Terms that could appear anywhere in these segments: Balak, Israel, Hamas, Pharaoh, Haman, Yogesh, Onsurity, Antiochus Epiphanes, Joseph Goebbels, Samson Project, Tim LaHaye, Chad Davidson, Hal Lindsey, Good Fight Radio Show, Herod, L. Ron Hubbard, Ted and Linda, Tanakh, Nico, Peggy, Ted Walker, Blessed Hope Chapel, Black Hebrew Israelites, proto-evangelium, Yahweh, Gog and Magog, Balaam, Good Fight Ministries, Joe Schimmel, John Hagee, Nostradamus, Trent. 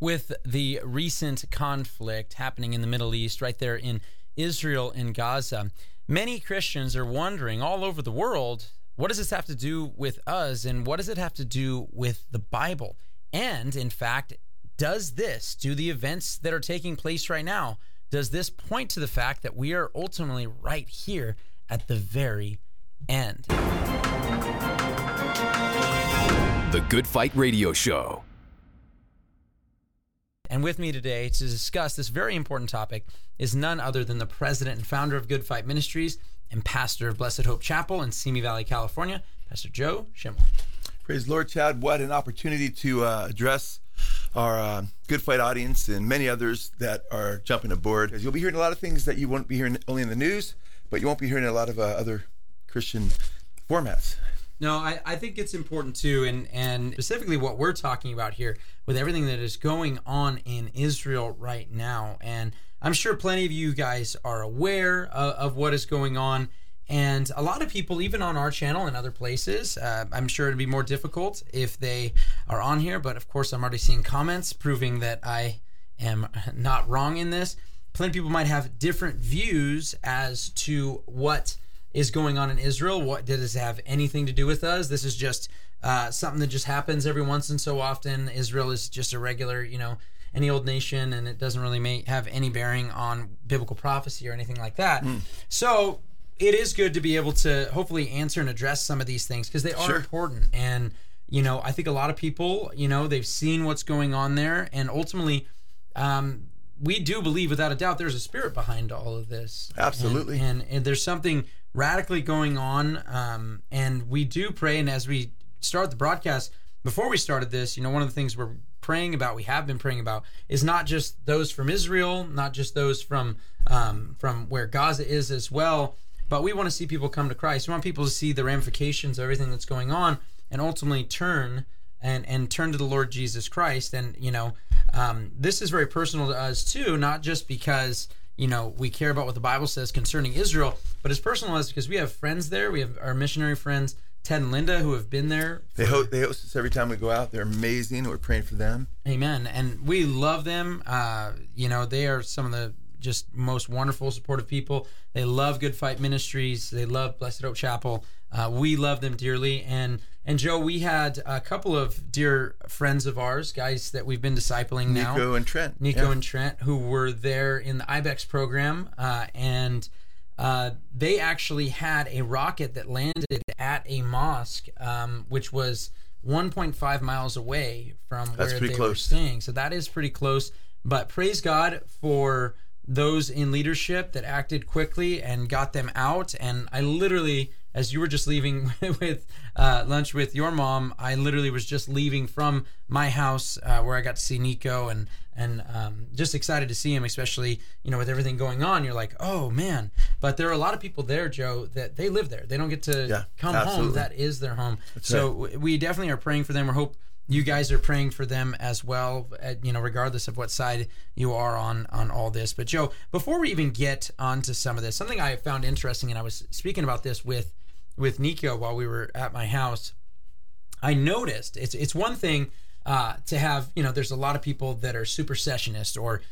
with the recent conflict happening in the Middle East, right there in Israel and Gaza. Many Christians are wondering all over the world, what does this have to do with us, and what does it have to do with the Bible? And, in fact, do the events that are taking place right now, does this point to the fact that we are ultimately right here at the very end? The Good Fight Radio Show. And with me today to discuss this very important topic is none other than the president and founder of Good Fight Ministries and pastor of Blessed Hope Chapel in Simi Valley, California, Pastor Joe Schimmel. Praise the Lord, Chad. What an opportunity to address our Good Fight audience and many others that are jumping aboard. Because you'll be hearing a lot of things that you won't be hearing only in the news, but you won't be hearing a lot of other Christian formats. No, I think it's important too, and specifically what we're talking about here with everything that is going on in Israel right now. And I'm sure plenty of you guys are aware of what is going on. And a lot of people, even on our channel and other places, I'm sure it'd be more difficult if they are on here. But of course, I'm already seeing comments proving that I am not wrong in this. Plenty of people might have different views as to what is going on in Israel. What does it have anything to do with us? This is just something that just happens every once and so often. Israel is just a regular, any old nation, and it doesn't really have any bearing on biblical prophecy or anything like that. So it is good to be able to hopefully answer and address some of these things because they are important. And, I think a lot of people, they've seen what's going on there, and ultimately, we do believe without a doubt there's a spirit behind all of this. Absolutely. And there's something radically going on, and we do pray. And as we start the broadcast, before we started this, one of the things we're praying about, we have been praying about, is not just those from Israel, not just those from where Gaza is as well, but we want to see people come to Christ. We want people to see the ramifications of everything that's going on and ultimately turn to the Lord Jesus Christ. And, this is very personal to us too, not just because, we care about what the Bible says concerning Israel, but it's personal as because we have friends there. We have our missionary friends, Ted and Linda, who have been there. They host us every time we go out. They're amazing. We're praying for them. Amen. And we love them. They are some of the just most wonderful, supportive people. They love Good Fight Ministries. They love Blessed Hope Chapel. We love them dearly. And Joe, we had a couple of dear friends of ours, guys that we've been discipling now. Nico and Trent, who were there in the IBEX program. They actually had a rocket that landed at a mosque, which was 1.5 miles away from where they were staying. So that is pretty close. But praise God for those in leadership that acted quickly and got them out. And I literally, as you were just leaving with lunch with your mom, I literally was just leaving from my house where I got to see Nico and just excited to see him, especially, with everything going on. You're like, oh, man. But there are a lot of people there, Joe, that they live there. They don't get to come home. That is their home. That's we definitely are praying for them. We hope you guys are praying for them as well, regardless of what side you are on all this. But, Joe, before we even get onto some of this, something I found interesting, and I was speaking about this with Nico while we were at my house, I noticed it's one thing to have, there's a lot of people that are supersessionist or,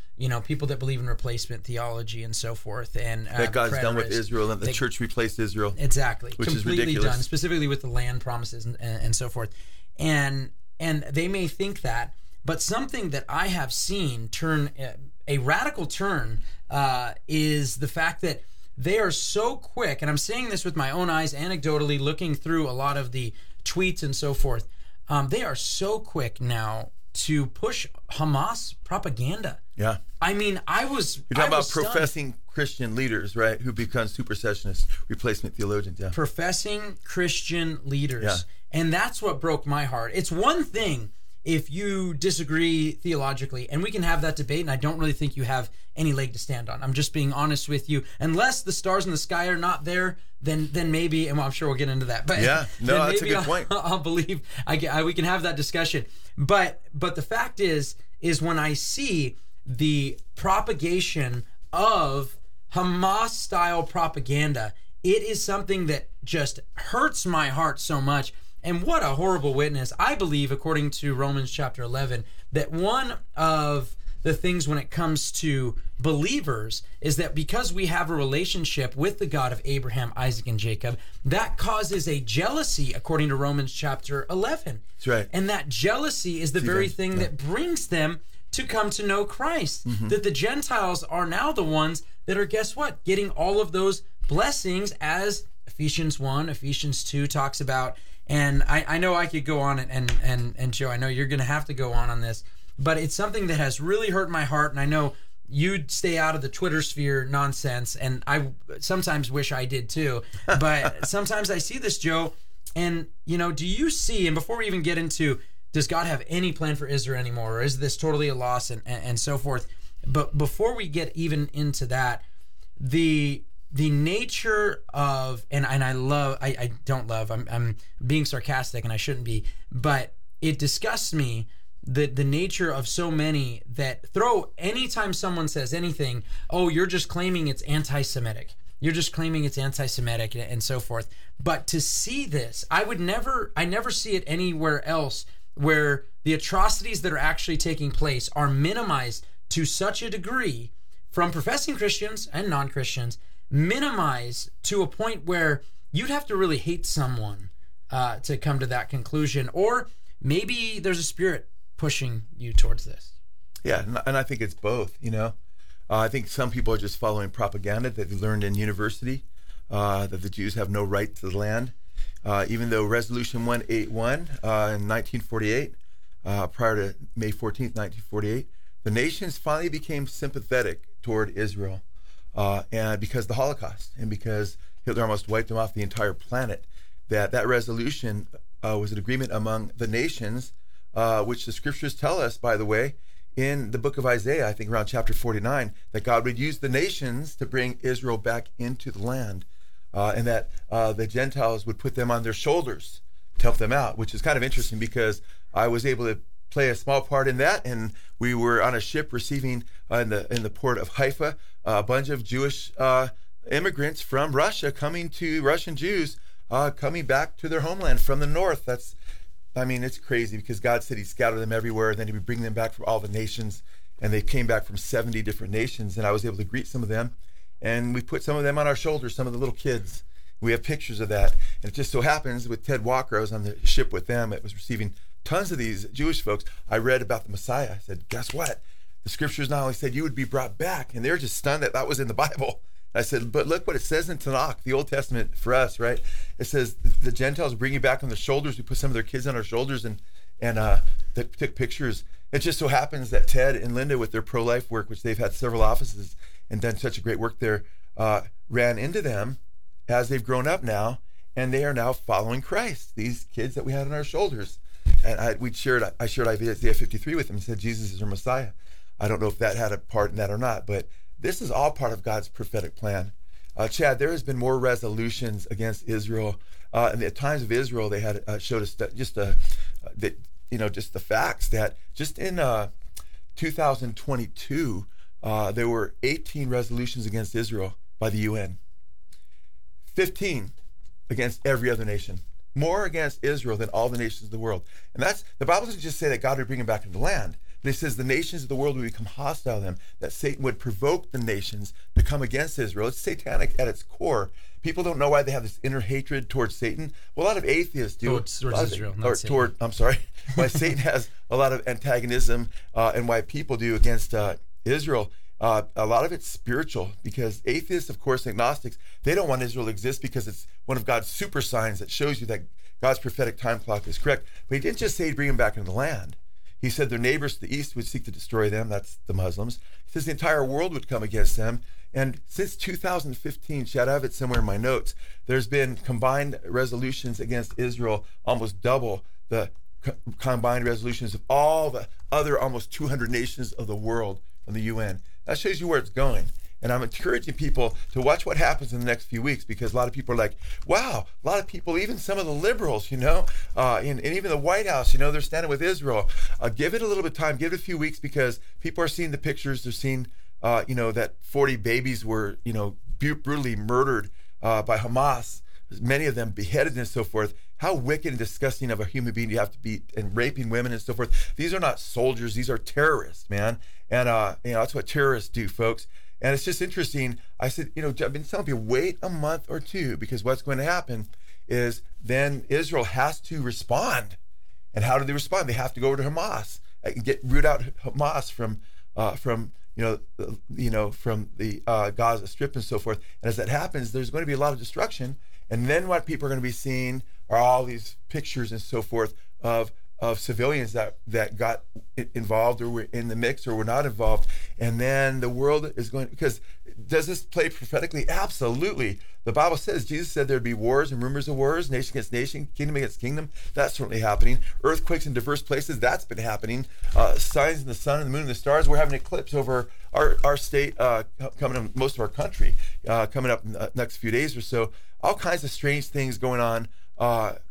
people that believe in replacement theology and so forth. And that God's done with Israel and the church replaced Israel. Exactly. Which is ridiculous. Completely done, specifically with the land promises and so forth. And they may think that, but something that I have seen turn a radical turn is the fact that they are so quick, and I'm seeing this with my own eyes anecdotally, looking through a lot of the tweets and so forth. They are so quick now to push Hamas propaganda. Yeah. I mean, you're talking about professing stunned. Christian leaders, right, who become supersessionists, replacement theologians. Yeah. Professing Christian leaders. Yeah. And that's what broke my heart. It's one thing if you disagree theologically, and we can have that debate, and I don't really think you have any leg to stand on. I'm just being honest with you. Unless the stars in the sky are not there, then maybe, and I'm sure we'll get into that. But yeah, no, that's a good point. I'll believe we can have that discussion. But the fact is when I see the propagation of Hamas-style propaganda, it is something that just hurts my heart so much. And what a horrible witness. I believe, according to Romans chapter 11, that one of the things when it comes to believers is that because we have a relationship with the God of Abraham, Isaac, and Jacob, that causes a jealousy, according to Romans chapter 11. That's right. And that jealousy is the very thing that brings them to come to know Christ. Mm-hmm. That the Gentiles are now the ones that are, guess what, getting all of those blessings, as Ephesians 1, Ephesians 2 talks about. And I know I could go on, and Joe, I know you're going to have to go on this, but it's something that has really hurt my heart, and I know you'd stay out of the Twitter sphere nonsense, and I sometimes wish I did too, but sometimes I see this, Joe, and, you know, do you see, and before we even get into, does God have any plan for Israel anymore, or is this totally a loss, and so forth, but before we get even into that, the nature of, and I love, I don't love, I'm being sarcastic, and I shouldn't be, but it disgusts me, the nature of so many that throw, anytime someone says anything, oh, you're just claiming it's anti-Semitic. You're just claiming it's anti-Semitic and so forth. But to see this, I never see it anywhere else where the atrocities that are actually taking place are minimized to such a degree from professing Christians and non-Christians, minimized to a point where you'd have to really hate someone to come to that conclusion. Or maybe there's a spirit pushing you towards this. Yeah, and I think it's both, you know. I think some people are just following propaganda that they learned in university, that the Jews have no right to the land. Even though Resolution 181 in 1948, prior to May 14th, 1948, the nations finally became sympathetic toward Israel and because of the Holocaust and because Hitler almost wiped them off the entire planet, that resolution was an agreement among the nations, which the scriptures tell us, by the way, in the book of Isaiah, I think around chapter 49, that God would use the nations to bring Israel back into the land, and that the Gentiles would put them on their shoulders to help them out, which is kind of interesting because I was able to play a small part in that, and we were on a ship receiving in the port of Haifa a bunch of Jewish immigrants from Russia Russian Jews coming back to their homeland from the north. It's crazy because God said he scattered them everywhere, and then he would bring them back from all the nations, and they came back from 70 different nations, and I was able to greet some of them, and we put some of them on our shoulders, some of the little kids. We have pictures of that, and it just so happens with Ted Walker, I was on the ship with them. It was receiving tons of these Jewish folks. I read about the Messiah. I said, guess what? The scriptures not only said you would be brought back, and they were just stunned that that was in the Bible. I said, but look what it says in Tanakh, the Old Testament for us, right? It says the Gentiles bring you back on the shoulders. We put some of their kids on our shoulders and they took pictures. It just so happens that Ted and Linda, with their pro-life work, which they've had several offices and done such a great work there, ran into them as they've grown up now, and they are now following Christ, these kids that we had on our shoulders. And I shared Isaiah 53 with them and said, Jesus is our Messiah. I don't know if that had a part in that or not, but this is all part of God's prophetic plan. Chad, there has been more resolutions against Israel. In the times of Israel, they had showed us just the facts that just in 2022, there were 18 resolutions against Israel by the UN. 15 against every other nation. More against Israel than all the nations of the world. And that's, the Bible doesn't just say that God would bring them back into the land. It says the nations of the world would become hostile to them, that Satan would provoke the nations to come against Israel. It's satanic at its core. People don't know why they have this inner hatred towards Satan. Well, a lot of atheists do. Why Satan has a lot of antagonism and why people do against Israel. A lot of it's spiritual because atheists, of course, agnostics, they don't want Israel to exist because it's one of God's super signs that shows you that God's prophetic time clock is correct. But he didn't just say he'd bring them back into the land. He said their neighbors to the east would seek to destroy them. That's the Muslims. He says the entire world would come against them. And since 2015, Chad, I have it somewhere in my notes, there's been combined resolutions against Israel almost double the combined resolutions of all the other almost 200 nations of the world from the UN. That shows you where it's going. And I'm encouraging people to watch what happens in the next few weeks because a lot of people are like, wow, a lot of people, even some of the liberals, you know, and even the White House, you know, they're standing with Israel. Give it a little bit of time, give it a few weeks because people are seeing the pictures. They're seeing, that 40 babies were, brutally murdered by Hamas, many of them beheaded and so forth. How wicked and disgusting of a human being you have to be, and raping women and so forth. These are not soldiers; these are terrorists, man. And that's what terrorists do, folks. And it's just interesting. I said, I've been telling people, wait a month or two, because what's going to happen is then Israel has to respond. And how do they respond? They have to go over to Hamas and root out Hamas from the Gaza Strip and so forth. And as that happens, there's going to be a lot of destruction. And then what people are going to be seeing are all these pictures and so forth of civilians that got involved or were in the mix or were not involved. And then the world is going, because does this play prophetically? Absolutely. The Bible says, Jesus said there'd be wars and rumors of wars, nation against nation, kingdom against kingdom. That's certainly happening. Earthquakes in diverse places, that's been happening. Signs in the sun and the moon and the stars. We're having an eclipse over our state, coming in most of our country, coming up in the next few days or so. All kinds of strange things going on.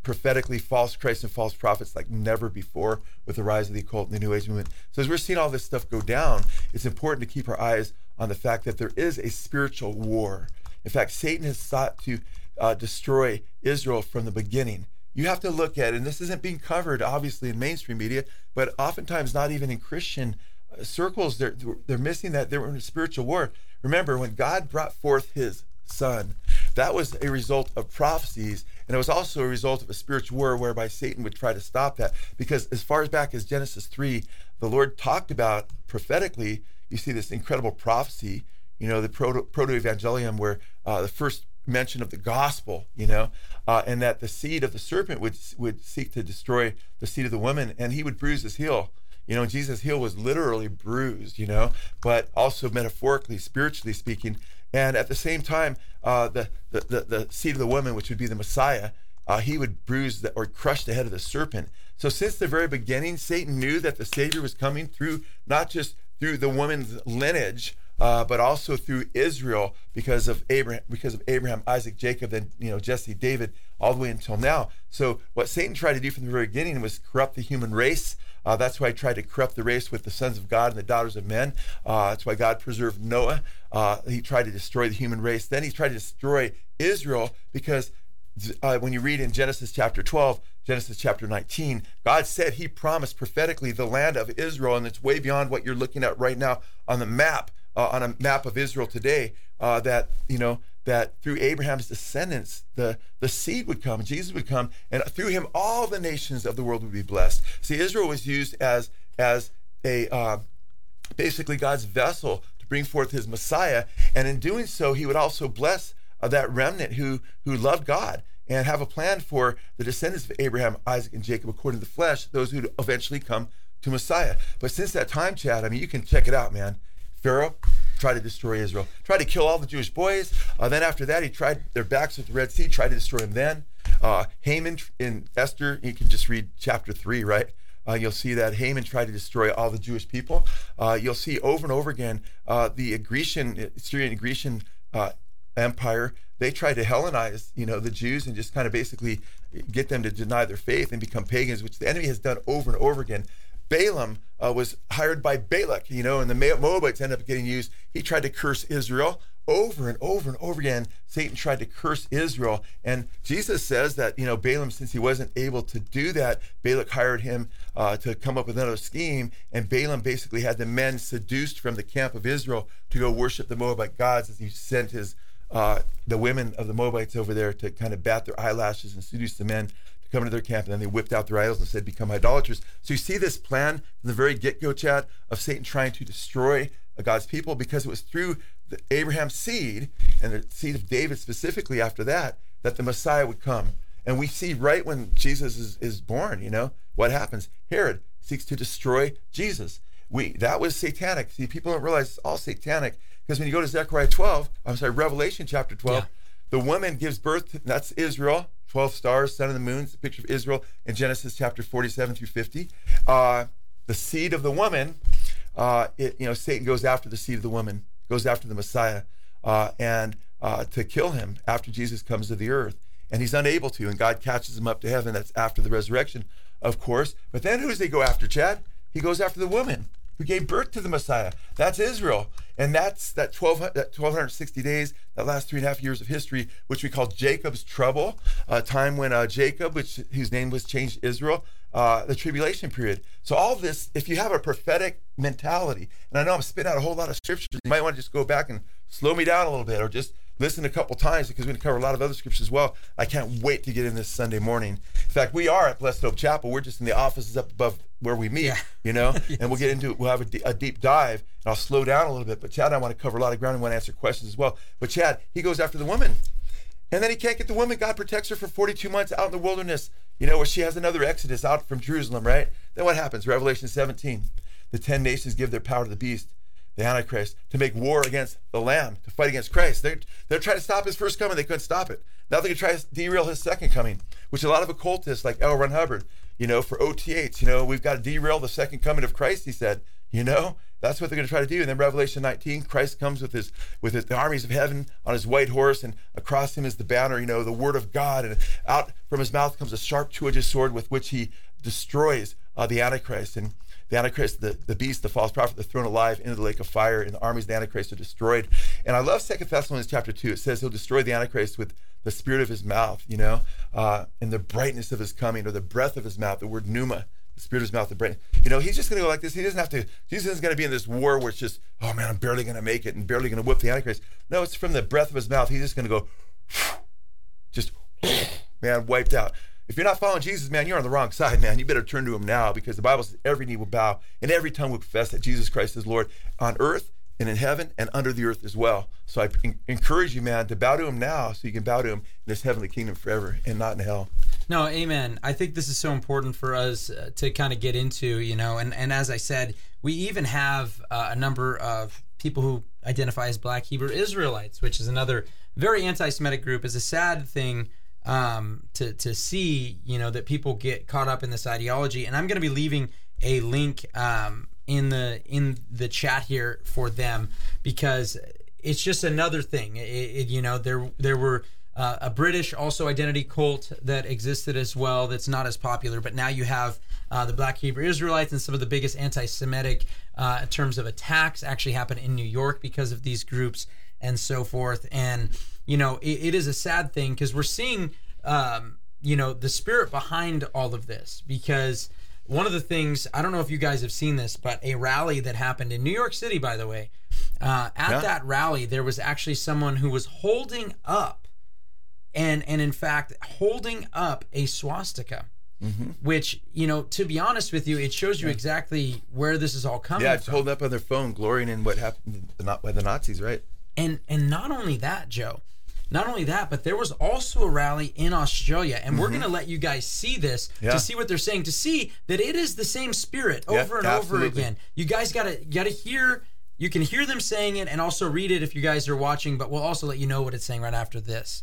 Prophetically, false Christ and false prophets like never before with the rise of the occult and the New Age movement. So as we're seeing all this stuff go down, it's important to keep our eyes on the fact that there is a spiritual war. In fact, Satan has sought to destroy Israel from the beginning. You have to look at, and this isn't being covered obviously in mainstream media, but oftentimes not even in Christian circles, they're missing that they were in a spiritual war. Remember, when God brought forth his son, that was a result of prophecies, and it was also a result of a spiritual war whereby Satan would try to stop that, because as far back as Genesis 3, the Lord talked about prophetically. You see this incredible prophecy, the proto-evangelium, where the first mention of the gospel, and that the seed of the serpent would seek to destroy the seed of the woman, and he would bruise his heel. Jesus' heel was literally bruised, but also metaphorically, spiritually speaking. And at the same time, the seed of the woman, which would be the Messiah, he would bruise or crush the head of the serpent. So since the very beginning, Satan knew that the Savior was coming through, not just through the woman's lineage, but also through Israel because of Abraham, Isaac, Jacob, then Jesse, David, all the way until now. So what Satan tried to do from the very beginning was corrupt the human race. That's why he tried to corrupt the race with the sons of God and the daughters of men. That's why God preserved Noah. He tried to destroy the human race. Then he tried to destroy Israel because when you read in Genesis chapter 12, Genesis chapter 19, God said he promised prophetically the land of Israel, and it's way beyond what you're looking at right now on the map, on a map of Israel today, that through Abraham's descendants, the seed would come, Jesus would come, and through him, all the nations of the world would be blessed. See, Israel was used as a basically God's vessel to bring forth his Messiah, and in doing so, he would also bless that remnant who loved God and have a plan for the descendants of Abraham, Isaac, and Jacob according to the flesh, those who would eventually come to Messiah. But since that time, Chad, you can check it out, man. Pharaoh tried to destroy Israel, tried to kill all the Jewish boys. Then after that, he tried their backs with the Red Sea, tried to destroy them then. Haman in Esther, you can just read chapter 3, right? You'll see that Haman tried to destroy all the Jewish people. You'll see over and over again the Syrian Grecian empire, they tried to Hellenize, the Jews and just kind of basically get them to deny their faith and become pagans, which the enemy has done over and over again. Balaam was hired by Balak, and the Moabites ended up getting used. He tried to curse Israel over and over and over again. Satan tried to curse Israel. And Jesus says that, Balaam, since he wasn't able to do that, Balak hired him to come up with another scheme. And Balaam basically had the men seduced from the camp of Israel to go worship the Moabite gods, as he sent the women of the Moabites over there to kind of bat their eyelashes and seduce the men come into their camp, and then they whipped out their idols and said, become idolaters. So you see this plan from the very get-go, Chad, of Satan trying to destroy God's people, because it was through the Abraham's seed and the seed of David specifically after that, that the Messiah would come. And we see right when Jesus is born, what happens? Herod seeks to destroy Jesus. That was satanic. See, people don't realize it's all satanic, because when you go to Revelation chapter 12, yeah. The woman gives birth, and that's Israel, 12 stars, sun and the moon, it's a picture of Israel in Genesis chapter 47 through 50. The seed of the woman, Satan goes after the seed of the woman, goes after the Messiah, and to kill him after Jesus comes to the earth. And he's unable to, and God catches him up to heaven. That's after the resurrection, of course. But then who does he go after, Chad? He goes after the woman who gave birth to the Messiah. That's Israel. And that's that 1,260 days, that last 3.5 years of history, which we call Jacob's trouble, a time when Jacob, whose name was changed to Israel, the tribulation period. So all this, if you have a prophetic mentality, and I know I'm spitting out a whole lot of scriptures, you might want to just go back and slow me down a little bit, or just listen a couple times, because we're going to cover a lot of other scriptures as well. I can't wait to get in this Sunday morning. In fact, we are at Blessed Hope Chapel. We're just in the offices up above where we meet, yes. And we'll get into it. We'll have a deep dive, and I'll slow down a little bit. But Chad and I want to cover a lot of ground and want to answer questions as well. But Chad, he goes after the woman, and then he can't get the woman. God protects her for 42 months out in the wilderness, where she has another exodus out from Jerusalem, right? Then what happens? Revelation 17, the 10 nations give their power to the beast, the Antichrist, to make war against the Lamb, to fight against Christ. They're trying to stop his first coming. They couldn't stop it. Now they can try to derail his second coming, which a lot of occultists like L. Ron Hubbard, for OTH, we've got to derail the second coming of Christ, he said. That's what they're going to try to do. And then Revelation 19, Christ comes with the armies of heaven on his white horse, and across him is the banner, the word of God. And out from his mouth comes a sharp two-edged sword with which he destroys the Antichrist. And the Antichrist, the beast, the false prophet, they're thrown alive into the lake of fire, and the armies of the Antichrist are destroyed. And I love 2 Thessalonians chapter 2. It says he'll destroy the Antichrist with the spirit of his mouth, and the brightness of his coming, or the breath of his mouth, the word pneuma, the spirit of his mouth, the brightness. He's just going to go like this. He doesn't have to, Jesus isn't going to be in this war where it's just, oh man, I'm barely going to make it and barely going to whip the Antichrist. No, it's from the breath of his mouth. He's just going to go, wiped out. If you're not following Jesus, man, you're on the wrong side, man. You better turn to him now, because the Bible says every knee will bow and every tongue will confess that Jesus Christ is Lord, on earth and in heaven and under the earth as well. So I encourage you, man, to bow to him now, so you can bow to him in this heavenly kingdom forever and not in hell. No, amen. I think this is so important for us to kind of get into, and as I said, we even have a number of people who identify as Black Hebrew Israelites, which is another very anti-Semitic group. It's a sad thing to see, that people get caught up in this ideology. And I'm going to be leaving a link in the chat here for them, because it's just another thing. There were a British also identity cult that existed as well, that's not as popular, but now you have the Black Hebrew Israelites, and some of the biggest anti-Semitic in terms of attacks actually happen in New York because of these groups and so forth. And it is a sad thing, because we're seeing, the spirit behind all of this. Because one of the things, I don't know if you guys have seen this, but a rally that happened in New York City, by the way, that rally, there was actually someone who was holding up, and in fact, holding up a swastika, which, to be honest with you, it shows you exactly where this is all coming from. Yeah, it's holding up on their phone, glorying in what happened by the Nazis, right? And not only that, Joe, but there was also a rally in Australia, and we're going to let you guys see this to see what they're saying, to see that it is the same spirit over and absolutely. Over again. You guys gotta hear. You can hear them saying it, and also read it if you guys are watching. But we'll also let you know what it's saying right after this.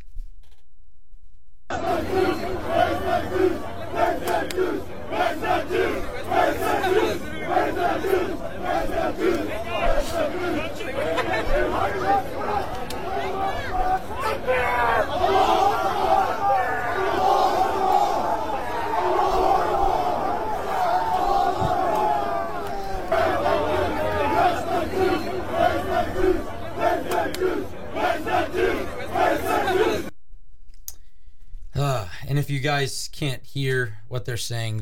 And if you guys can't hear what they're saying,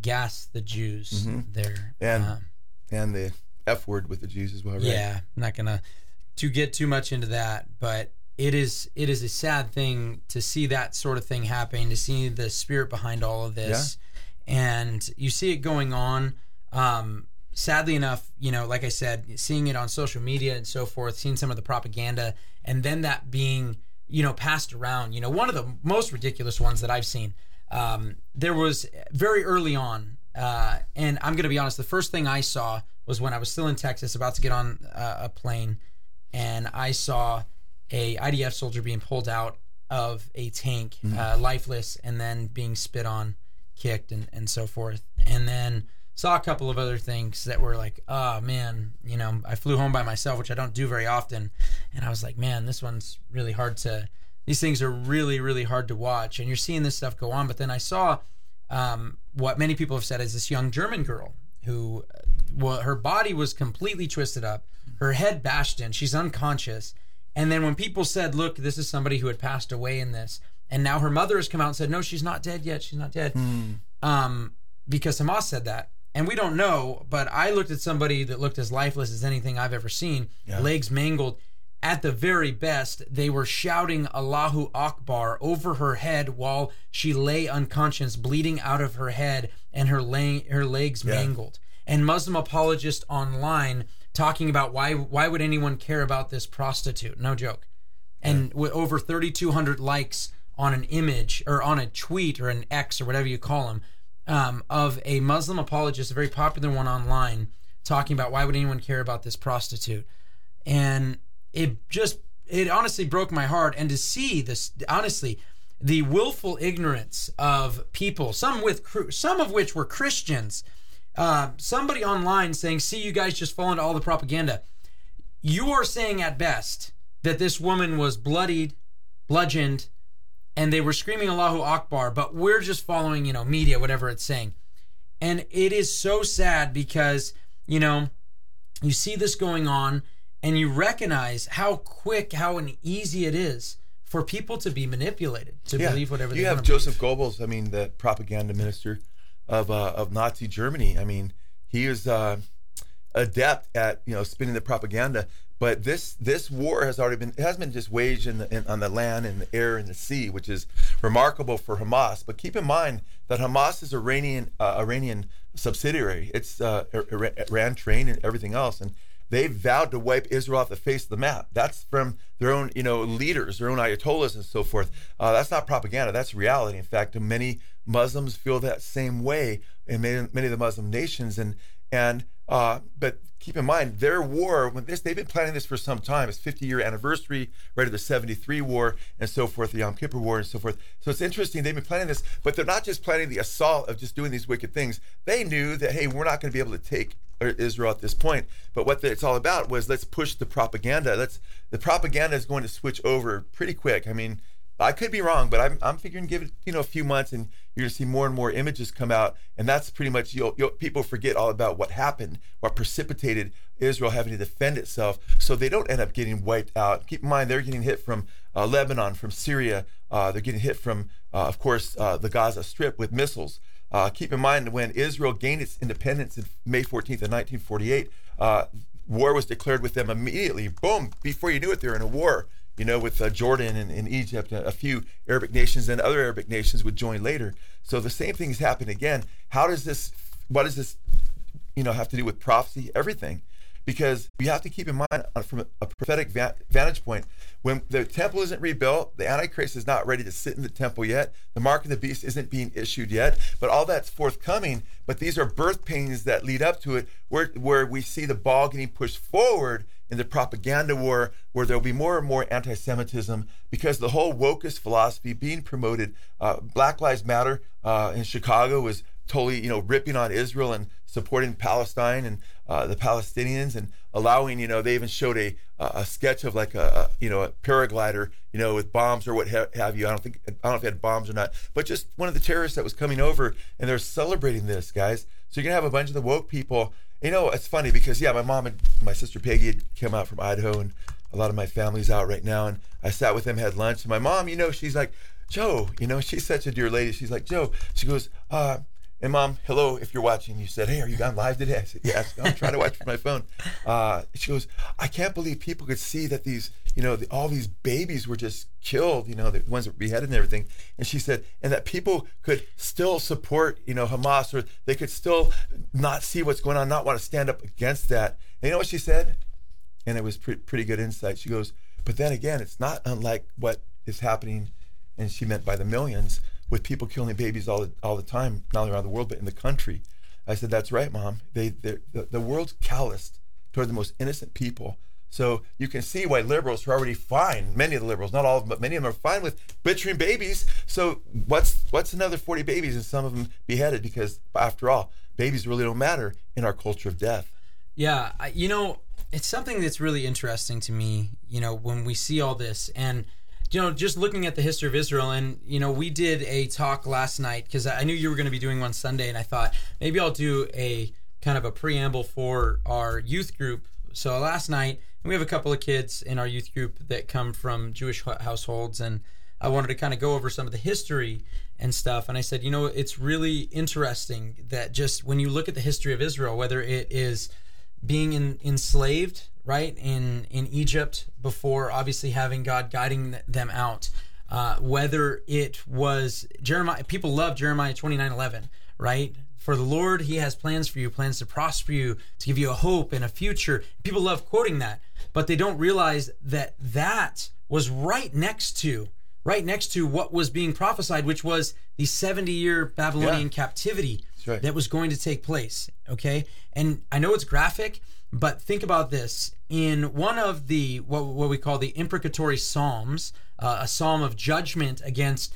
"Gas the Jews." There and the F word with the Jews as well, right? Yeah, I'm not gonna to get too much into that, but it is a sad thing to see that sort of thing happen, to see the spirit behind all of this, and you see it going on. Sadly enough, like I said, seeing it on social media and so forth, seeing some of the propaganda, and then that being passed around. One of the most ridiculous ones that I've seen, there was very early on, and I'm going to be honest, the first thing I saw was when I was still in Texas, about to get on a plane, and I saw a IDF soldier being pulled out of a tank, lifeless, and then being spit on, kicked, and so forth. And then saw a couple of other things that were like, oh man, I flew home by myself, which I don't do very often, and I was like, man, this one's really hard to, these things are really, really hard to watch, and you're seeing this stuff go on. But then I saw what many people have said is this young German girl who her body was completely twisted up, her head bashed in, she's unconscious. And then when people said, look, this is somebody who had passed away in this, and now her mother has come out and said, no, she's not dead yet, she's not dead, because Hamas said that. And we don't know, but I looked at somebody that looked as lifeless as anything I've ever seen, legs mangled. At the very best, they were shouting Allahu Akbar over her head while she lay unconscious, bleeding out of her head and her legs mangled. And Muslim apologists online talking about why would anyone care about this prostitute? No joke. And with over 3,200 likes on an image or on a tweet or an X or whatever you call them, of a Muslim apologist, a very popular one online, talking about why would anyone care about this prostitute? And it honestly broke my heart. And to see this, honestly, the willful ignorance of people, some of which were Christians, somebody online saying, see, you guys just fall into all the propaganda. You are saying at best that this woman was bloodied, bludgeoned, and they were screaming Allahu Akbar, but we're just following, media, whatever it's saying. And it is so sad because, you see this going on and you recognize how easy it is for people to be manipulated, to believe whatever they want. You have Joseph Goebbels, the propaganda minister of Nazi Germany. He is adept at, spinning the propaganda. But this war has already been, it hasn't been just waged on the land and the air and the sea, which is remarkable for Hamas. But keep in mind that Hamas is Iranian subsidiary. It's Iran trained and everything else, and they've vowed to wipe Israel off the face of the map. That's from their own, leaders, their own ayatollahs and so forth. That's not propaganda. That's reality. In fact, many Muslims feel that same way in many of the Muslim nations, but. Keep in mind, their war, they've been planning this for some time. It's 50-year anniversary, right of the 73 war and so forth, the Yom Kippur War and so forth. So it's interesting, they've been planning this, but they're not just planning the assault of just doing these wicked things. They knew that, hey, we're not going to be able to take Israel at this point. But what it's all about was let's push the propaganda. The propaganda is going to switch over pretty quick. I could be wrong, but I'm figuring give it a few months, and you're gonna see more and more images come out, and that's pretty much people forget all about what happened, what precipitated Israel having to defend itself, so they don't end up getting wiped out. Keep in mind they're getting hit from Lebanon, from Syria, they're getting hit from, of course, the Gaza Strip with missiles. Keep in mind when Israel gained its independence on May 14th of 1948, war was declared with them immediately. Boom! Before you knew it, they're in a war. With Jordan and Egypt, a few Arabic nations and other Arabic nations would join later. So the same thing has happened again. What does this, have to do with prophecy? Everything. Because you have to keep in mind from a prophetic vantage point, when the temple isn't rebuilt, the Antichrist is not ready to sit in the temple yet, the mark of the beast isn't being issued yet, but all that's forthcoming, but these are birth pains that lead up to it, where we see the ball getting pushed forward in the propaganda war, where there'll be more and more anti-Semitism because the whole wokeist philosophy being promoted. Black Lives Matter in Chicago was totally, ripping on Israel and supporting Palestine and the Palestinians, and allowing, they even showed a sketch of like a paraglider, with bombs or what have you. I don't know if they had bombs or not, but just one of the terrorists that was coming over, and they're celebrating this, guys. So you're gonna have a bunch of the woke people. It's funny because, my mom and my sister Peggy had come out from Idaho, and a lot of my family's out right now, and I sat with them, had lunch, and my mom, she's like, Joe, she's such a dear lady. She's like, Joe, she goes, and Mom, hello, if you're watching, you said, hey, are you on live today? I said, yes, I'm trying to watch from my phone. She goes, I can't believe people could see that these, all these babies were just killed, the ones that were beheaded and everything. And she said, and that people could still support, Hamas, or they could still not see what's going on, not want to stand up against that. And what she said? And it was pretty good insight. She goes, but then again, it's not unlike what is happening, and she meant by the millions, with people killing babies all the time, not only around the world, but in the country. I said, that's right, Mom. The world's calloused toward the most innocent people. So you can see why liberals are already fine. Many of the liberals, not all of them, but many of them are fine with butchering babies. So what's another 40 babies and some of them beheaded? Because after all, babies really don't matter in our culture of death. Yeah, it's something that's really interesting to me, when we see all this. And just looking at the history of Israel, and, we did a talk last night because I knew you were going to be doing one Sunday, and I thought maybe I'll do a kind of a preamble for our youth group. So last night, and we have a couple of kids in our youth group that come from Jewish households, and I wanted to kind of go over some of the history and stuff. And I said, you know, it's really interesting that just when you look at the history of Israel, whether it is being enslaved, right, in Egypt before obviously having God guiding them out, whether it was Jeremiah, people love Jeremiah 29:11, right? For the Lord, he has plans for you, plans to prosper you, to give you a hope and a future. People love quoting that, but they don't realize that that was right next to what was being prophesied, which was the 70-year Babylonian captivity that was going to take place, okay? And I know it's graphic, but think about this. In one of the, what we call the imprecatory psalms, a psalm of judgment against,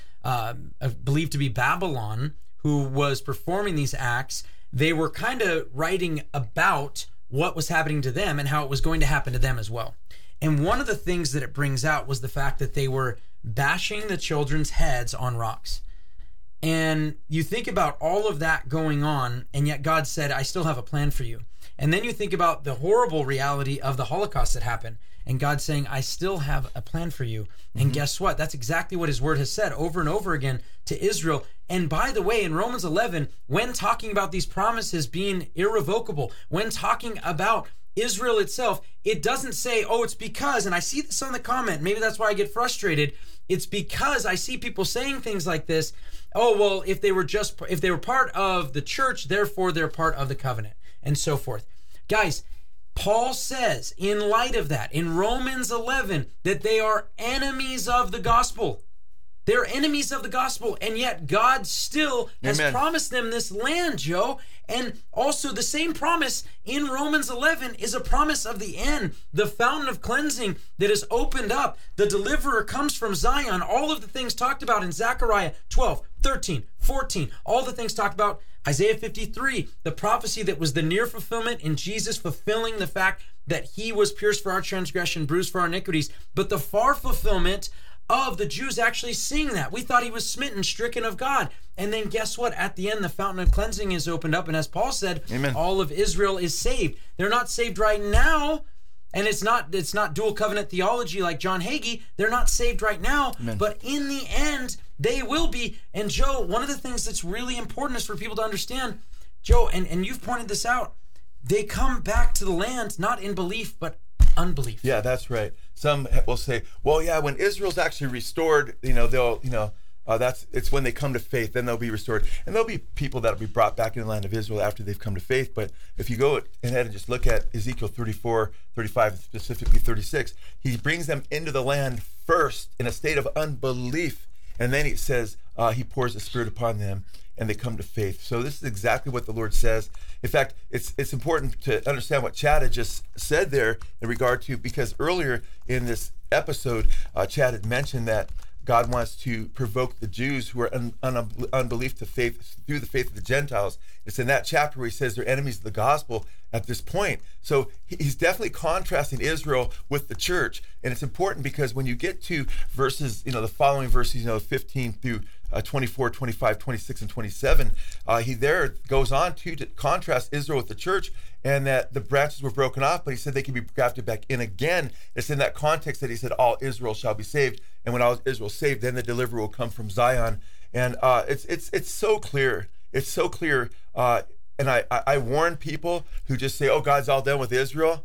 believed to be Babylon, who was performing these acts, they were kind of writing about what was happening to them and how it was going to happen to them as well. And one of the things that it brings out was the fact that they were bashing the children's heads on rocks. And you think about all of that going on, and yet God said, I still have a plan for you. And then you think about the horrible reality of the Holocaust that happened, and God saying, I still have a plan for you. And guess what? That's exactly what his word has said over and over again to Israel. And by the way, in Romans 11, when talking about these promises being irrevocable, when talking about Israel itself, it doesn't say, oh, it's because, and I see this on the comment, maybe that's why I get frustrated. It's because I see people saying things like this. Oh, well, if they were part of the church, therefore they're part of the covenant and so forth. Guys, Paul says in light of that, in Romans 11, that they are enemies of the gospel. They're enemies of the gospel, and yet God still has promised them this land, Joe. And also the same promise in Romans 11 is a promise of the end, the fountain of cleansing that is opened up. The deliverer comes from Zion. All of the things talked about in Zechariah 12, 13, 14, all the things talked about Isaiah 53, the prophecy that was the near fulfillment in Jesus fulfilling the fact that he was pierced for our transgression, bruised for our iniquities, but the far fulfillment of the Jews actually seeing that. We thought he was smitten, stricken of God. And then guess what? At the end, the fountain of cleansing is opened up. And as Paul said, all of Israel is saved. They're not saved right now. And it's not dual covenant theology like John Hagee. They're not saved right now. Amen. But in the end, they will be. And Joe, one of the things that's really important is for people to understand, Joe, and you've pointed this out, they come back to the land, not in belief, but unbelief. Yeah, that's right. Some will say, well, yeah, when Israel's actually restored, they'll, it's when they come to faith, then they'll be restored. And there'll be people that'll be brought back in the land of Israel after they've come to faith. But if you go ahead and just look at Ezekiel 34, 35, and specifically 36, he brings them into the land first in a state of unbelief. And then he says, he pours the Spirit upon them and they come to faith. So this is exactly what the Lord says. In fact, it's important to understand what Chad had just said there in regard to, because earlier in this episode, Chad had mentioned that God wants to provoke the Jews who are unbelief to faith through the faith of the Gentiles. It's in that chapter where he says they're enemies of the gospel at this point. So he's definitely contrasting Israel with the church. And it's important because when you get to verses, the following verses, 15 through 24, 25, 26, and 27, he there goes on to contrast Israel with the church, and that the branches were broken off, but he said they can be grafted back in again. It's in that context that he said, all Israel shall be saved. And when all Israel is saved, then the deliverer will come from Zion. And it's so clear. It's so clear. And I warn people who just say, oh, God's all done with Israel.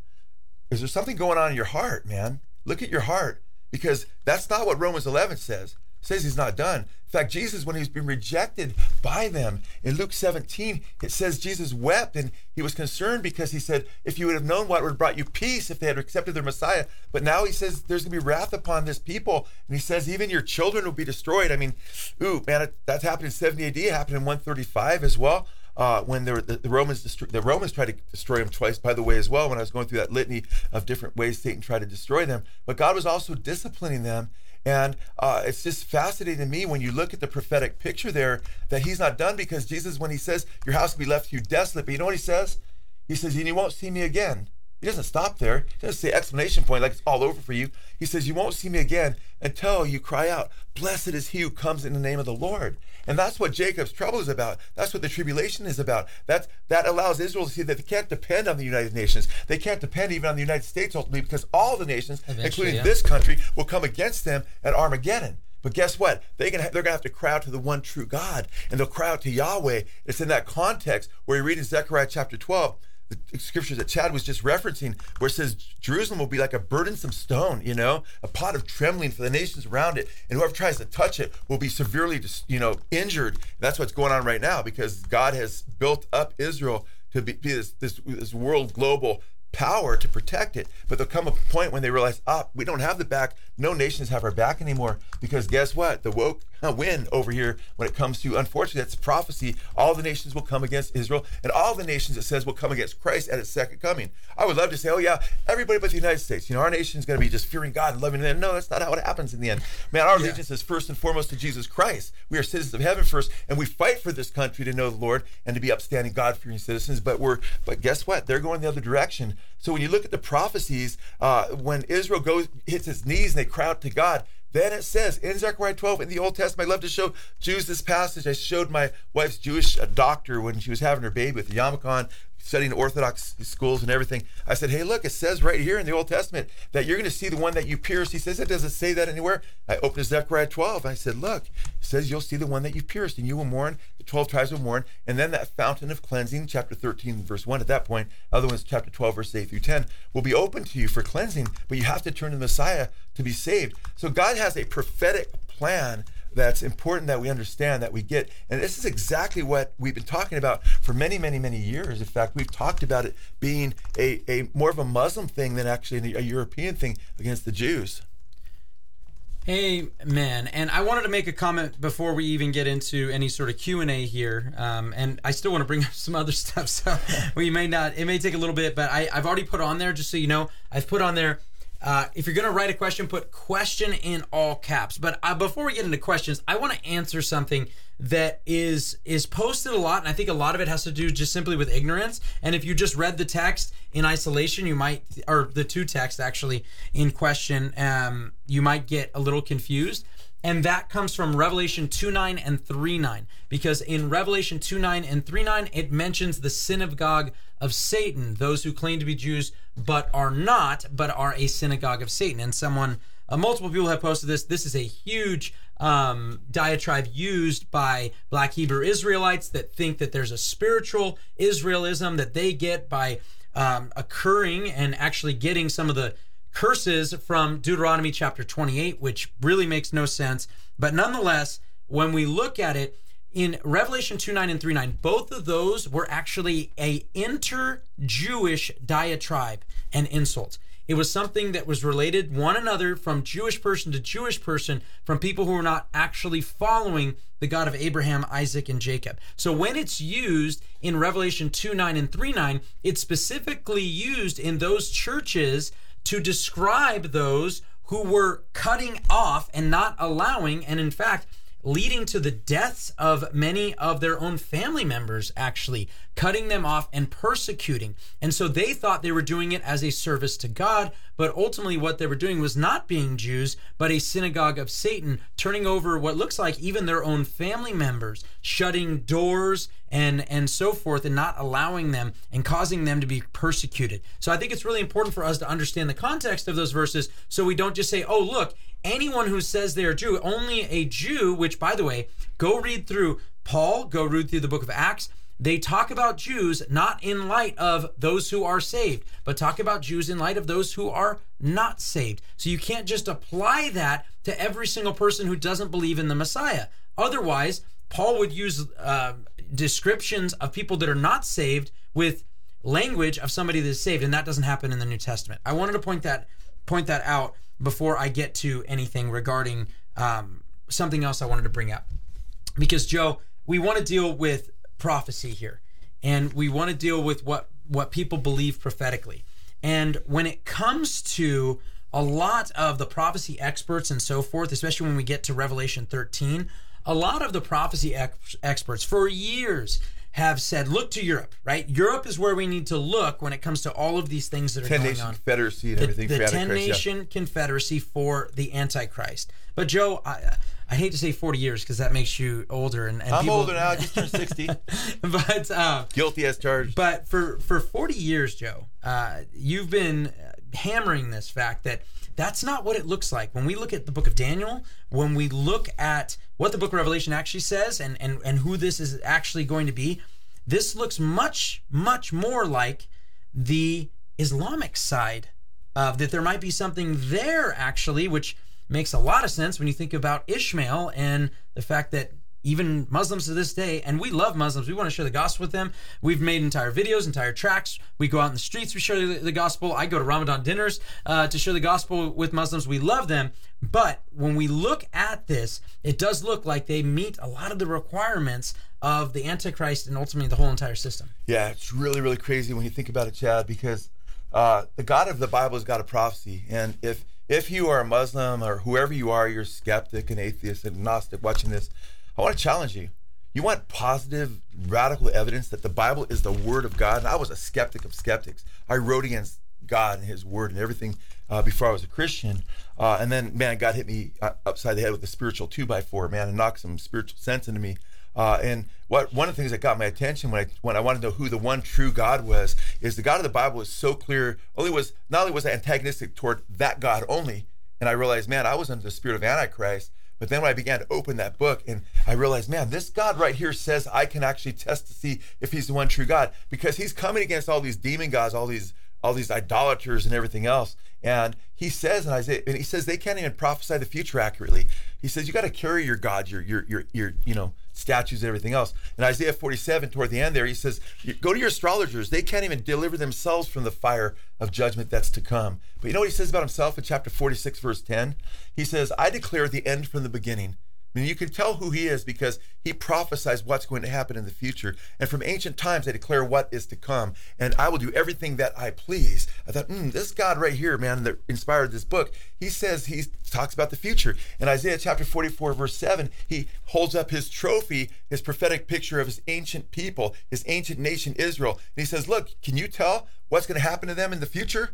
Is there something going on in your heart, man? Look at your heart, because that's not what Romans 11 says. It says he's not done. In fact, Jesus, when he's been rejected by them, in Luke 17, it says Jesus wept and he was concerned because he said, if you would have known what would have brought you peace if they had accepted their Messiah. But now he says there's going to be wrath upon this people. And he says even your children will be destroyed. I mean, that's happened in 70 AD. It happened in 135 as well. When the Romans tried to destroy him twice, by the way, as well, when I was going through that litany of different ways Satan tried to destroy them. But God was also disciplining them. And it's just fascinating to me when you look at the prophetic picture there that he's not done, because Jesus, when he says, your house will be left to you desolate, but you know what he says? He says, and you won't see me again. He doesn't stop there. He doesn't say exclamation point like it's all over for you. He says, you won't see me again until you cry out, blessed is he who comes in the name of the Lord. And that's what Jacob's trouble is about. That's what the tribulation is about. That allows Israel to see that they can't depend on the United Nations. They can't depend even on the United States ultimately, because all the nations, including this country, will come against them at Armageddon. But guess what? They're going to have to cry out to the one true God, and they'll cry out to Yahweh. It's in that context where you read in Zechariah chapter 12, the scriptures that Chad was just referencing, where it says Jerusalem will be like a burdensome stone, a pot of trembling for the nations around it, and whoever tries to touch it will be severely, injured. And that's what's going on right now, because God has built up Israel to be this world global power to protect it. But there'll come a point when they realize, we don't have the back. No nations have our back anymore, because guess what? The woke win over here when it comes to, unfortunately, that's prophecy. All the nations will come against Israel, and all the nations, it says, will come against Christ at his second coming. I would love to say, everybody but the United States. Our nation's going to be just fearing God and loving them. No, that's not how it happens in the end. Man, our allegiance is first and foremost to Jesus Christ. We are citizens of heaven first, and we fight for this country to know the Lord and to be upstanding, God-fearing citizens. But guess what? They're going the other direction. So when you look at the prophecies, when Israel hits its knees and they cry out to God, then it says in Zechariah 12 in the Old Testament, I love to show Jews this passage. I showed my wife's Jewish doctor when she was having her baby with the yarmulke on, studying Orthodox schools and everything. I said, hey, look, it says right here in the Old Testament that you're going to see the one that you pierced. He says, it doesn't say that anywhere. I opened Zechariah 12. I said, look, it says you'll see the one that you pierced, and you will mourn, the 12 tribes will mourn. And then that fountain of cleansing, chapter 13, verse 1 at that point, other ones, chapter 12, verse 8 through 10, will be open to you for cleansing, but you have to turn to the Messiah to be saved. So God has a prophetic plan that's important that we understand, that we get. And this is exactly what we've been talking about for many, many, many years. In fact, we've talked about it being a more of a Muslim thing than actually a European thing against the Jews. Amen. And I wanted to make a comment before we even get into any sort of Q&A here. And I still want to bring up some other stuff. So we may not, it may take a little bit, but I've already put on there, just so you know, I've put on there, if you're going to write a question, put question in all caps. But before we get into questions, I want to answer something that is posted a lot, and I think a lot of it has to do just simply with ignorance. And if you just read the text in isolation, you might, or the two texts actually in question, you might get a little confused. And that comes from Revelation 2:9 and 3:9, because in Revelation 2:9 and 3:9, it mentions the synagogue of Satan, those who claim to be Jews but are not, but are a synagogue of Satan. And multiple people have posted this. This is a huge diatribe used by Black Hebrew Israelites that think that there's a spiritual Israelism that they get by occurring and actually getting some of the curses from Deuteronomy chapter 28, which really makes no sense. But nonetheless, when we look at it, in Revelation 2:9 and 3:9, both of those were actually a inter-Jewish diatribe and insult. It was something that was related one another from Jewish person to Jewish person, from people who were not actually following the God of Abraham, Isaac, and Jacob. So when it's used in Revelation 2:9 and 3:9, it's specifically used in those churches to describe those who were cutting off and not allowing, and in fact, leading to the deaths of many of their own family members, actually cutting them off and persecuting. And so they thought they were doing it as a service to God, but ultimately what they were doing was not being Jews, but a synagogue of Satan, turning over what looks like even their own family members, shutting doors and so forth, and not allowing them and causing them to be persecuted. So I think it's really important for us to understand the context of those verses, so we don't just say, oh, look, anyone who says they are Jew, only a Jew, which, by the way, go read through Paul, go read through the book of Acts. They talk about Jews not in light of those who are saved, but talk about Jews in light of those who are not saved. So you can't just apply that to every single person who doesn't believe in the Messiah. Otherwise, Paul would use descriptions of people that are not saved with language of somebody that is saved, and that doesn't happen in the New Testament. I wanted to point that out before I get to anything regarding something else I wanted to bring up. Because, Joe, we want to deal with prophecy here, and we want to deal with what people believe prophetically. And when it comes to a lot of the prophecy experts and so forth, especially when we get to Revelation 13, a lot of the prophecy experts for years have said, look to Europe, right? Europe is where we need to look when it comes to all of these things that are going on. 10-Nation Confederacy and everything. The 10-Nation Confederacy for the Antichrist. But Joe, I hate to say 40 years because that makes you older. And I'm older now. I just turned 60. But guilty as charged. But for 40 years, Joe, you've been hammering this fact that that's not what it looks like. When we look at the book of Daniel, when we look at what the book of Revelation actually says and who this is actually going to be, this looks much, much more like the Islamic side of that. There might be something there actually, which makes a lot of sense when you think about Ishmael and the fact that even Muslims to this day, and we love Muslims, we want to share the gospel with them. We've made entire videos, entire tracks. We go out in the streets, we share the gospel. I go to Ramadan dinners to share the gospel with Muslims. We love them. But when we look at this, it does look like they meet a lot of the requirements of the Antichrist and ultimately the whole entire system. Yeah, it's really, really crazy when you think about it, Chad, because the God of the Bible is God of prophecy. And if you are a Muslim or whoever you are, you're a skeptic, an atheist, an agnostic watching this, I want to challenge you. You want positive, radical evidence that the Bible is the Word of God. And I was a skeptic of skeptics. I wrote against God and His Word and everything before I was a Christian. And then, man, God hit me upside the head with a spiritual 2x4, man, and knocked some spiritual sense into me. And one of the things that got my attention when I wanted to know who the one true God was is the God of the Bible is so clear. Not only was I antagonistic toward that God only, and I realized, man, I was under the spirit of Antichrist. But then when I began to open that book and I realized, man, this God right here says I can actually test to see if he's the one true God because he's coming against all these demon gods, all these idolaters and everything else. And he says in Isaiah, and he says they can't even prophesy the future accurately. He says you got to carry your God, your statues and everything else. In Isaiah 47, toward the end there, he says, go to your astrologers. They can't even deliver themselves from the fire of judgment that's to come. But you know what he says about himself in chapter 46, verse 10? He says, I declare the end from the beginning. I mean, you can tell who he is because he prophesies what's going to happen in the future. And from ancient times, I declare what is to come. And I will do everything that I please. I thought, this God right here, man, that inspired this book, he says he talks about the future. In Isaiah chapter 44, verse 7, he holds up his trophy, his prophetic picture of his ancient people, his ancient nation, Israel. And he says, look, can you tell what's going to happen to them in the future?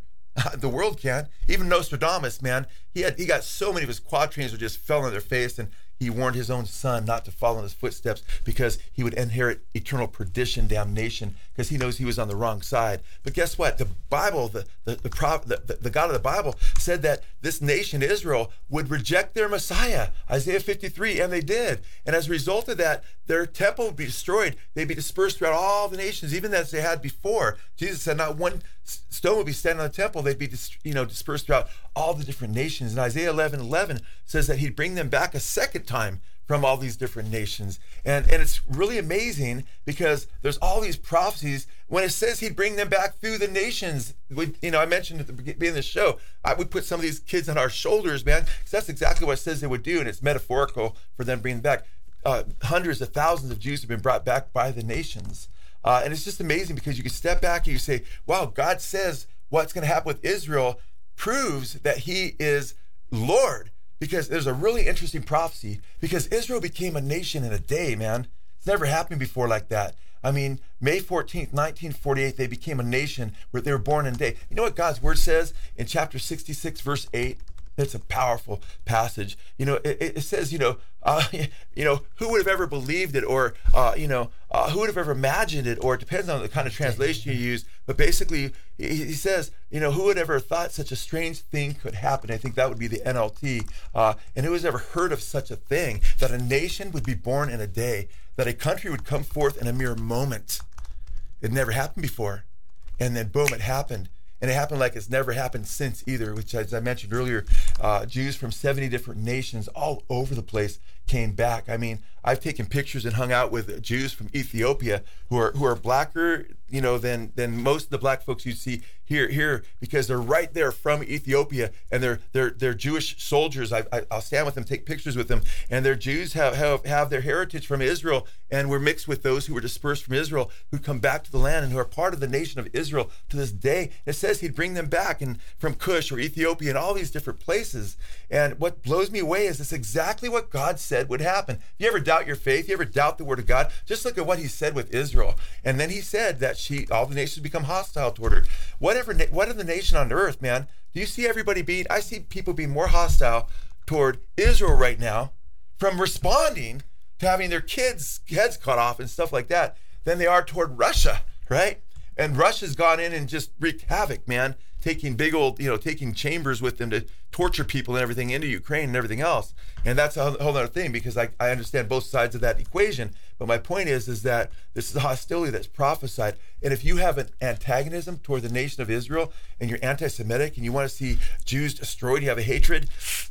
The world can't. Even Nostradamus, man, he got so many of his quatrains that just fell on their face, and he warned his own son not to follow in his footsteps because he would inherit eternal perdition, damnation, because he knows he was on the wrong side. But guess what? The Bible, the God of the Bible said that this nation, Israel, would reject their Messiah, Isaiah 53, and they did. And as a result of that, their temple would be destroyed. They'd be dispersed throughout all the nations, even as they had before. Jesus said not one stone would be standing on the temple. They'd be dispersed throughout all the different nations. And Isaiah 11:11 says that he'd bring them back a second time from all these different nations. And it's really amazing because there's all these prophecies. When it says he'd bring them back through the nations, I mentioned at the beginning of the show, we put some of these kids on our shoulders, man, because that's exactly what it says they would do, and it's metaphorical for them bringing them back. Hundreds of thousands of Jews have been brought back by the nations. And it's just amazing because you can step back and you say, wow, God says what's going to happen with Israel proves that he is Lord. Because there's a really interesting prophecy because Israel became a nation in a day, man. It's never happened before like that. I mean, May 14th, 1948, they became a nation where they were born in a day. You know what God's word says in chapter 66, verse 8? That's a powerful passage. It says, who would have ever believed it or, who would have ever imagined it? Or it depends on the kind of translation you use. But basically, he says, who would ever thought such a strange thing could happen? I think that would be the NLT. And who has ever heard of such a thing, that a nation would be born in a day, that a country would come forth in a mere moment? It never happened before. And then, boom, it happened. And it happened like it's never happened since either, which, as I mentioned earlier, Jews from 70 different nations all over the place came back. I mean, I've taken pictures and hung out with Jews from Ethiopia who are blacker, than most of the black folks you'd see here because they're right there from Ethiopia and they're Jewish soldiers. I'll stand with them, take pictures with them, and their Jews have their heritage from Israel and were mixed with those who were dispersed from Israel who come back to the land and who are part of the nation of Israel to this day. It says he'd bring them back and from Cush or Ethiopia and all these different places. And what blows me away is it's exactly what God said would happen. If you ever doubt doubt your faith? You ever doubt the word of God? Just look at what he said with Israel. And then he said that all the nations become hostile toward her. What other nation on earth, man? Do you see everybody being? I see people being more hostile toward Israel right now from responding to having their kids' heads cut off and stuff like that than they are toward Russia, right? And Russia's gone in and just wreaked havoc, man, taking big old, taking chambers with them to torture people and everything into Ukraine and everything else. And that's a whole other thing, because I understand both sides of that equation. But my point is that this is a hostility that's prophesied. And if you have an antagonism toward the nation of Israel and you're anti-Semitic and you want to see Jews destroyed, you have a hatred,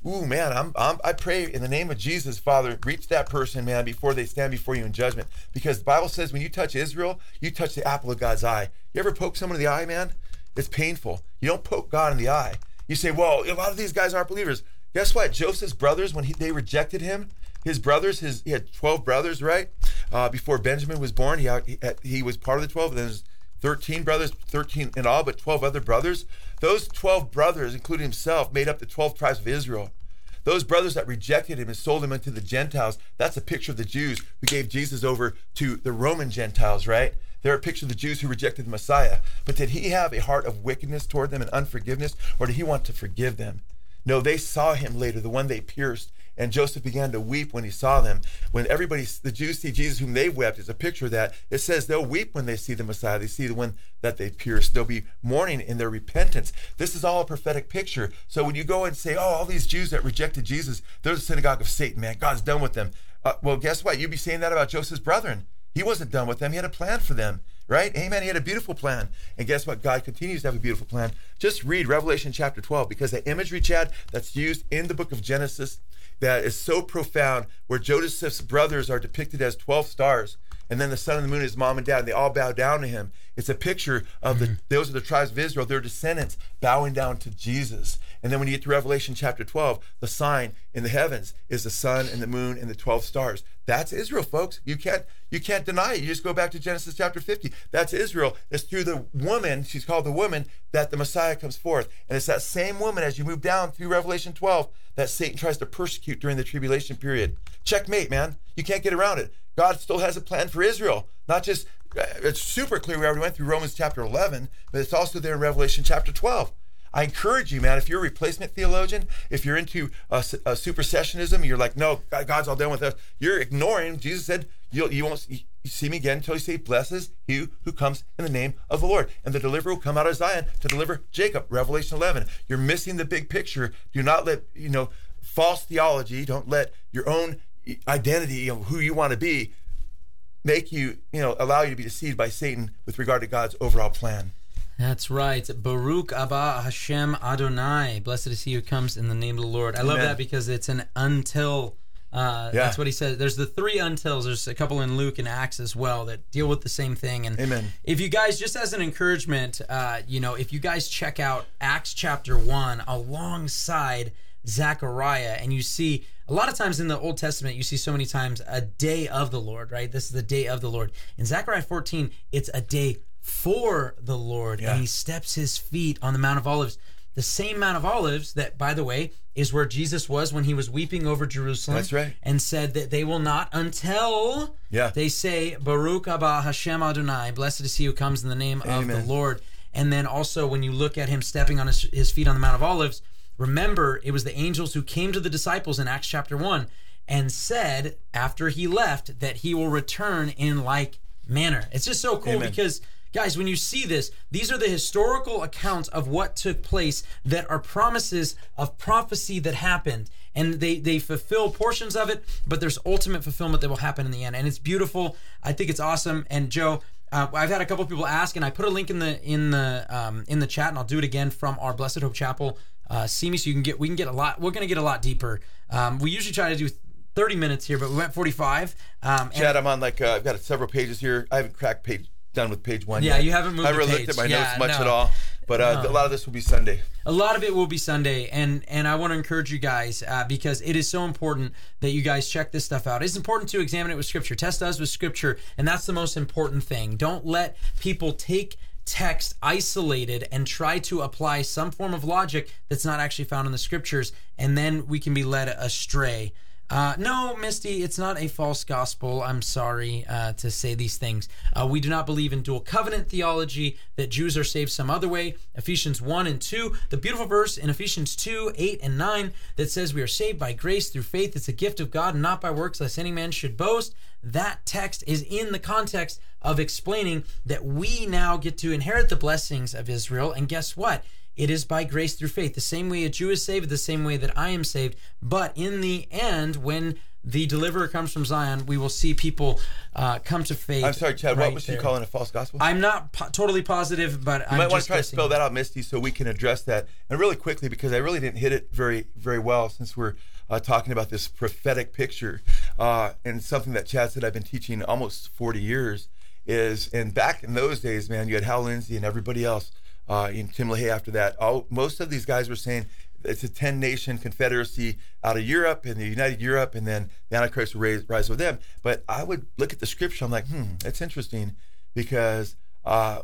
ooh, man, I pray in the name of Jesus, Father, reach that person, man, before they stand before you in judgment. Because the Bible says when you touch Israel, you touch the apple of God's eye. You ever poke someone in the eye, man? It's painful. You don't poke God in the eye. You say, well, a lot of these guys aren't believers. Guess what? Joseph's brothers, when they rejected him, he had 12 brothers, right? Before Benjamin was born, he was part of the 12. And then there's 13 brothers, 13 in all, but 12 other brothers. Those 12 brothers, including himself, made up the 12 tribes of Israel. Those brothers that rejected him and sold him into the Gentiles, that's a picture of the Jews who gave Jesus over to the Roman Gentiles, right? They're a picture of the Jews who rejected the Messiah. But did he have a heart of wickedness toward them and unforgiveness, or did he want to forgive them? No, they saw him later, the one they pierced. And Joseph began to weep when he saw them. When the Jews see Jesus whom they wept, it's a picture of that. It says they'll weep when they see the Messiah. They see the one that they pierced. They'll be mourning in their repentance. This is all a prophetic picture. So when you go and say, oh, all these Jews that rejected Jesus, they're the synagogue of Satan, man. God's done with them. Well, guess what? You'd be saying that about Joseph's brethren. He wasn't done with them. He had a plan for them, right? Amen. He had a beautiful plan. And guess what? God continues to have a beautiful plan. Just read Revelation chapter 12, because the imagery, Chad, that's used in the book of Genesis, that is so profound, where Joseph's brothers are depicted as 12 stars, and then the sun and the moon is mom and dad, and they all bow down to him. It's a picture of those are the tribes of Israel, their descendants, bowing down to Jesus. And then when you get to Revelation chapter 12, the sign in the heavens is the sun and the moon and the 12 stars. That's Israel, folks. You can't deny it. You just go back to Genesis chapter 50. That's Israel. It's through the woman, she's called the woman, that the Messiah comes forth. And it's that same woman, as you move down through Revelation 12, that Satan tries to persecute during the tribulation period. Checkmate, man. You can't get around it. God still has a plan for Israel. Not just, it's super clear, we already went through Romans chapter 11, but it's also there in Revelation chapter 12. I encourage you, man, if you're a replacement theologian, if you're into supersessionism, you're like, no, God's all done with us. You're ignoring, Jesus said, you won't see me again until you say, blesses you who comes in the name of the Lord. And the deliverer will come out of Zion to deliver Jacob, Revelation 11. You're missing the big picture. Do not let, false theology, don't let your own identity of who you want to be make you, allow you to be deceived by Satan with regard to God's overall plan. That's right. Baruch Abba Hashem Adonai. Blessed is he who comes in the name of the Lord. I love that, because it's an until. That's what he says. There's the three untils. There's a couple in Luke and Acts as well that deal with the same thing. And Amen. If you guys, just as an encouragement, if you guys check out Acts chapter 1 alongside Zechariah, and you see a lot of times in the Old Testament, you see so many times a day of the Lord, right? This is the day of the Lord. In Zechariah 14, it's a day for the Lord, and he steps his feet on the Mount of Olives, the same Mount of Olives that, by the way, is where Jesus was when he was weeping over Jerusalem. That's right. And said that they will not until they say, Baruch Abba Hashem Adonai, blessed is he who comes in the name Amen. Of the Lord. And then also when you look at him stepping on his feet on the Mount of Olives, remember, it was the angels who came to the disciples in Acts chapter 1 and said, after he left, that he will return in like manner. It's just so cool, Amen. Because, guys, when you see this, these are the historical accounts of what took place that are promises of prophecy that happened. And they fulfill portions of it, but there's ultimate fulfillment that will happen in the end. And it's beautiful. I think it's awesome. And Joe, I've had a couple of people ask, and I put a link in the chat, and I'll do it again from our Blessed Hope Chapel. See me, so we can get a lot. We're gonna get a lot deeper. We usually try to do 30 minutes here, but we went 45. Chad, I'm on I've got several pages here. I haven't cracked done with page 1 yet. Yeah, you haven't moved. I haven't really looked at my notes much at all. But a lot of this will be Sunday. A lot of it will be Sunday, and I want to encourage you guys because it is so important that you guys check this stuff out. It's important to examine it with Scripture. Test us with Scripture, and that's the most important thing. Don't let people take text isolated and try to apply some form of logic that's not actually found in the Scriptures, and then we can be led astray. No, Misty, it's not a false gospel. I'm sorry to say these things. We do not believe in dual covenant theology, that Jews are saved some other way. Ephesians 1 and 2, the beautiful verse in Ephesians 2, 8 and 9 that says we are saved by grace through faith. It's a gift of God, not by works, lest any man should boast. That text is in the context of explaining that we now get to inherit the blessings of Israel. And guess what? It is by grace through faith. The same way a Jew is saved, the same way that I am saved. But in the end, when the deliverer comes from Zion, we will see people come to faith. I'm sorry, Chad, right, what was you calling a false gospel? I'm not totally positive, but I'm just guessing. You might want to try to spell that out, Misty, so we can address that. And really quickly, because I really didn't hit it very, very well, since we're talking about this prophetic picture. And something that Chad said I've been teaching almost 40 years is, and back in those days, man, you had Hal Lindsey and everybody else. In Tim LaHaye after that, most of these guys were saying it's a 10-nation confederacy out of Europe and the United Europe, and then the Antichrist will rise with them. But I would look at the scripture, I'm like, that's interesting, because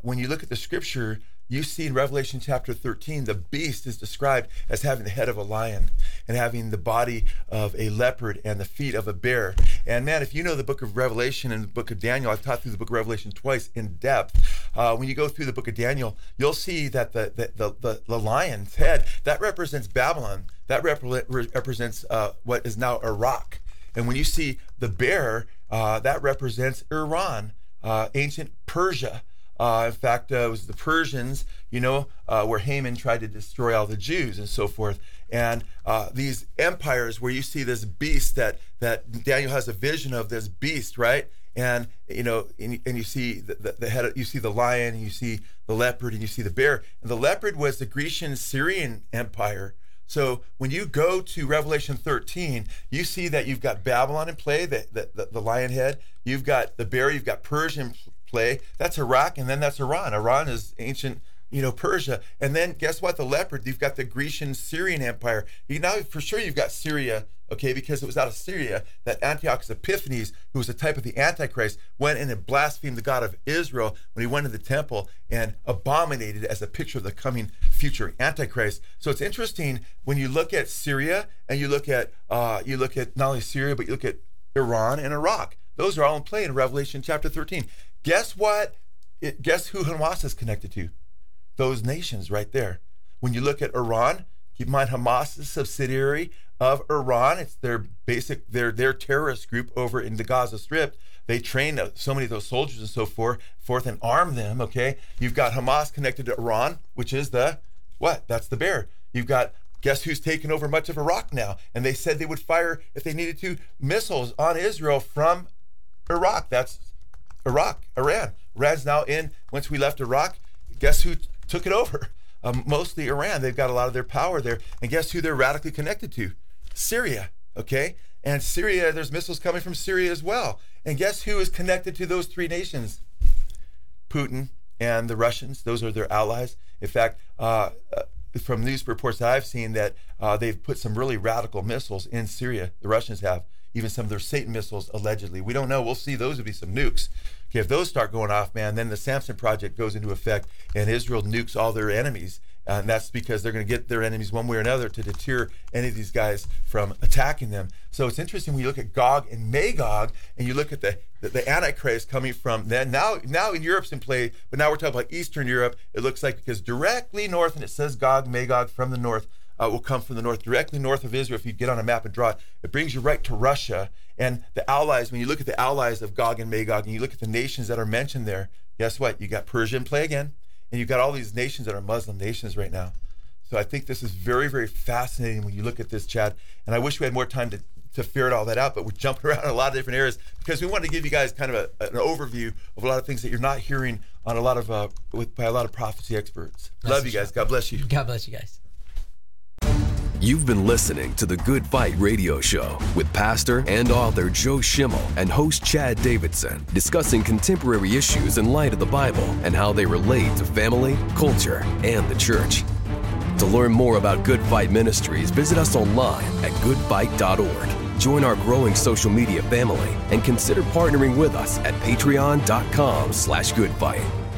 when you look at the scripture, you see in Revelation chapter 13, the beast is described as having the head of a lion and having the body of a leopard and the feet of a bear. And man, if you know the book of Revelation and the book of Daniel, I've taught through the book of Revelation twice in depth. When you go through the book of Daniel, you'll see that the lion's head, that represents Babylon. That represents what is now Iraq. And when you see the bear, that represents Iran, ancient Persia. In fact, it was the Persians, where Haman tried to destroy all the Jews and so forth. And these empires where you see this beast that Daniel has a vision of, this beast, right? And, and you see the head, you see the lion, and you see the leopard, and you see the bear. And the leopard was the Grecian-Syrian Empire. So when you go to Revelation 13, you see that you've got Babylon in play, the lion head. You've got the bear, you've got Persia in play. That's Iraq, and then that's Iran. Iran is ancient, Persia. And then guess what? The leopard, you've got the Grecian-Syrian Empire. Now for sure you've got Syria. Okay, because it was out of Syria that Antiochus Epiphanes, who was a type of the Antichrist, went in and blasphemed the God of Israel when he went to the temple and abominated as a picture of the coming future Antichrist. So it's interesting when you look at Syria and you look at not only Syria, but you look at Iran and Iraq. Those are all in play in Revelation chapter 13. Guess what? Guess who Hamas is connected to? Those nations right there. When you look at Iran, keep in mind Hamas is a subsidiary of Iran. It's their terrorist group over in the Gaza Strip. They train so many of those soldiers and so forth and arm them, okay? You've got Hamas connected to Iran, which is the, what? That's the bear. You've got, guess who's taken over much of Iraq now? And they said they would fire, if they needed to, missiles on Israel from Iraq. That's Iraq, Iran. Iran's now in, once we left Iraq, guess who took it over? Mostly Iran. They've got a lot of their power there. And guess who they're radically connected to? Syria, okay? And Syria, there's missiles coming from Syria as well. And guess who is connected to those three nations? Putin and the Russians. Those are their allies. In fact, from news reports that I've seen, that they've put some really radical missiles in Syria. The Russians have. Even some of their Satan missiles, allegedly. We don't know. We'll see. Those would be some nukes. Okay, if those start going off, man, then the Samson Project goes into effect, and Israel nukes all their enemies. And that's because they're going to get their enemies one way or another to deter any of these guys from attacking them. So it's interesting when you look at Gog and Magog, and you look at the Antichrist coming from then. Now in Europe's in play, but now we're talking about Eastern Europe. It looks like because directly north, and it says Gog, Magog from the north, will come from the north, directly north of Israel. If you get on a map and draw it, it brings you right to Russia. And the allies, when you look at the allies of Gog and Magog, and you look at the nations that are mentioned there, guess what? You got Persia in play again. And you've got all these nations that are Muslim nations right now. So I think this is very, very fascinating when you look at this, Chad. And I wish we had more time to ferret all that out, but we're jumping around in a lot of different areas because we wanted to give you guys kind of an overview of a lot of things that you're not hearing on a lot of by a lot of prophecy experts. That's Love you guys. God bless you. God bless you guys. You've been listening to the Good Fight Radio Show with pastor and author Joe Schimmel and host Chad Davidson, discussing contemporary issues in light of the Bible and how they relate to family, culture, and the church. To learn more about Good Fight Ministries, visit us online at goodfight.org. Join our growing social media family and consider partnering with us at patreon.com/goodfight.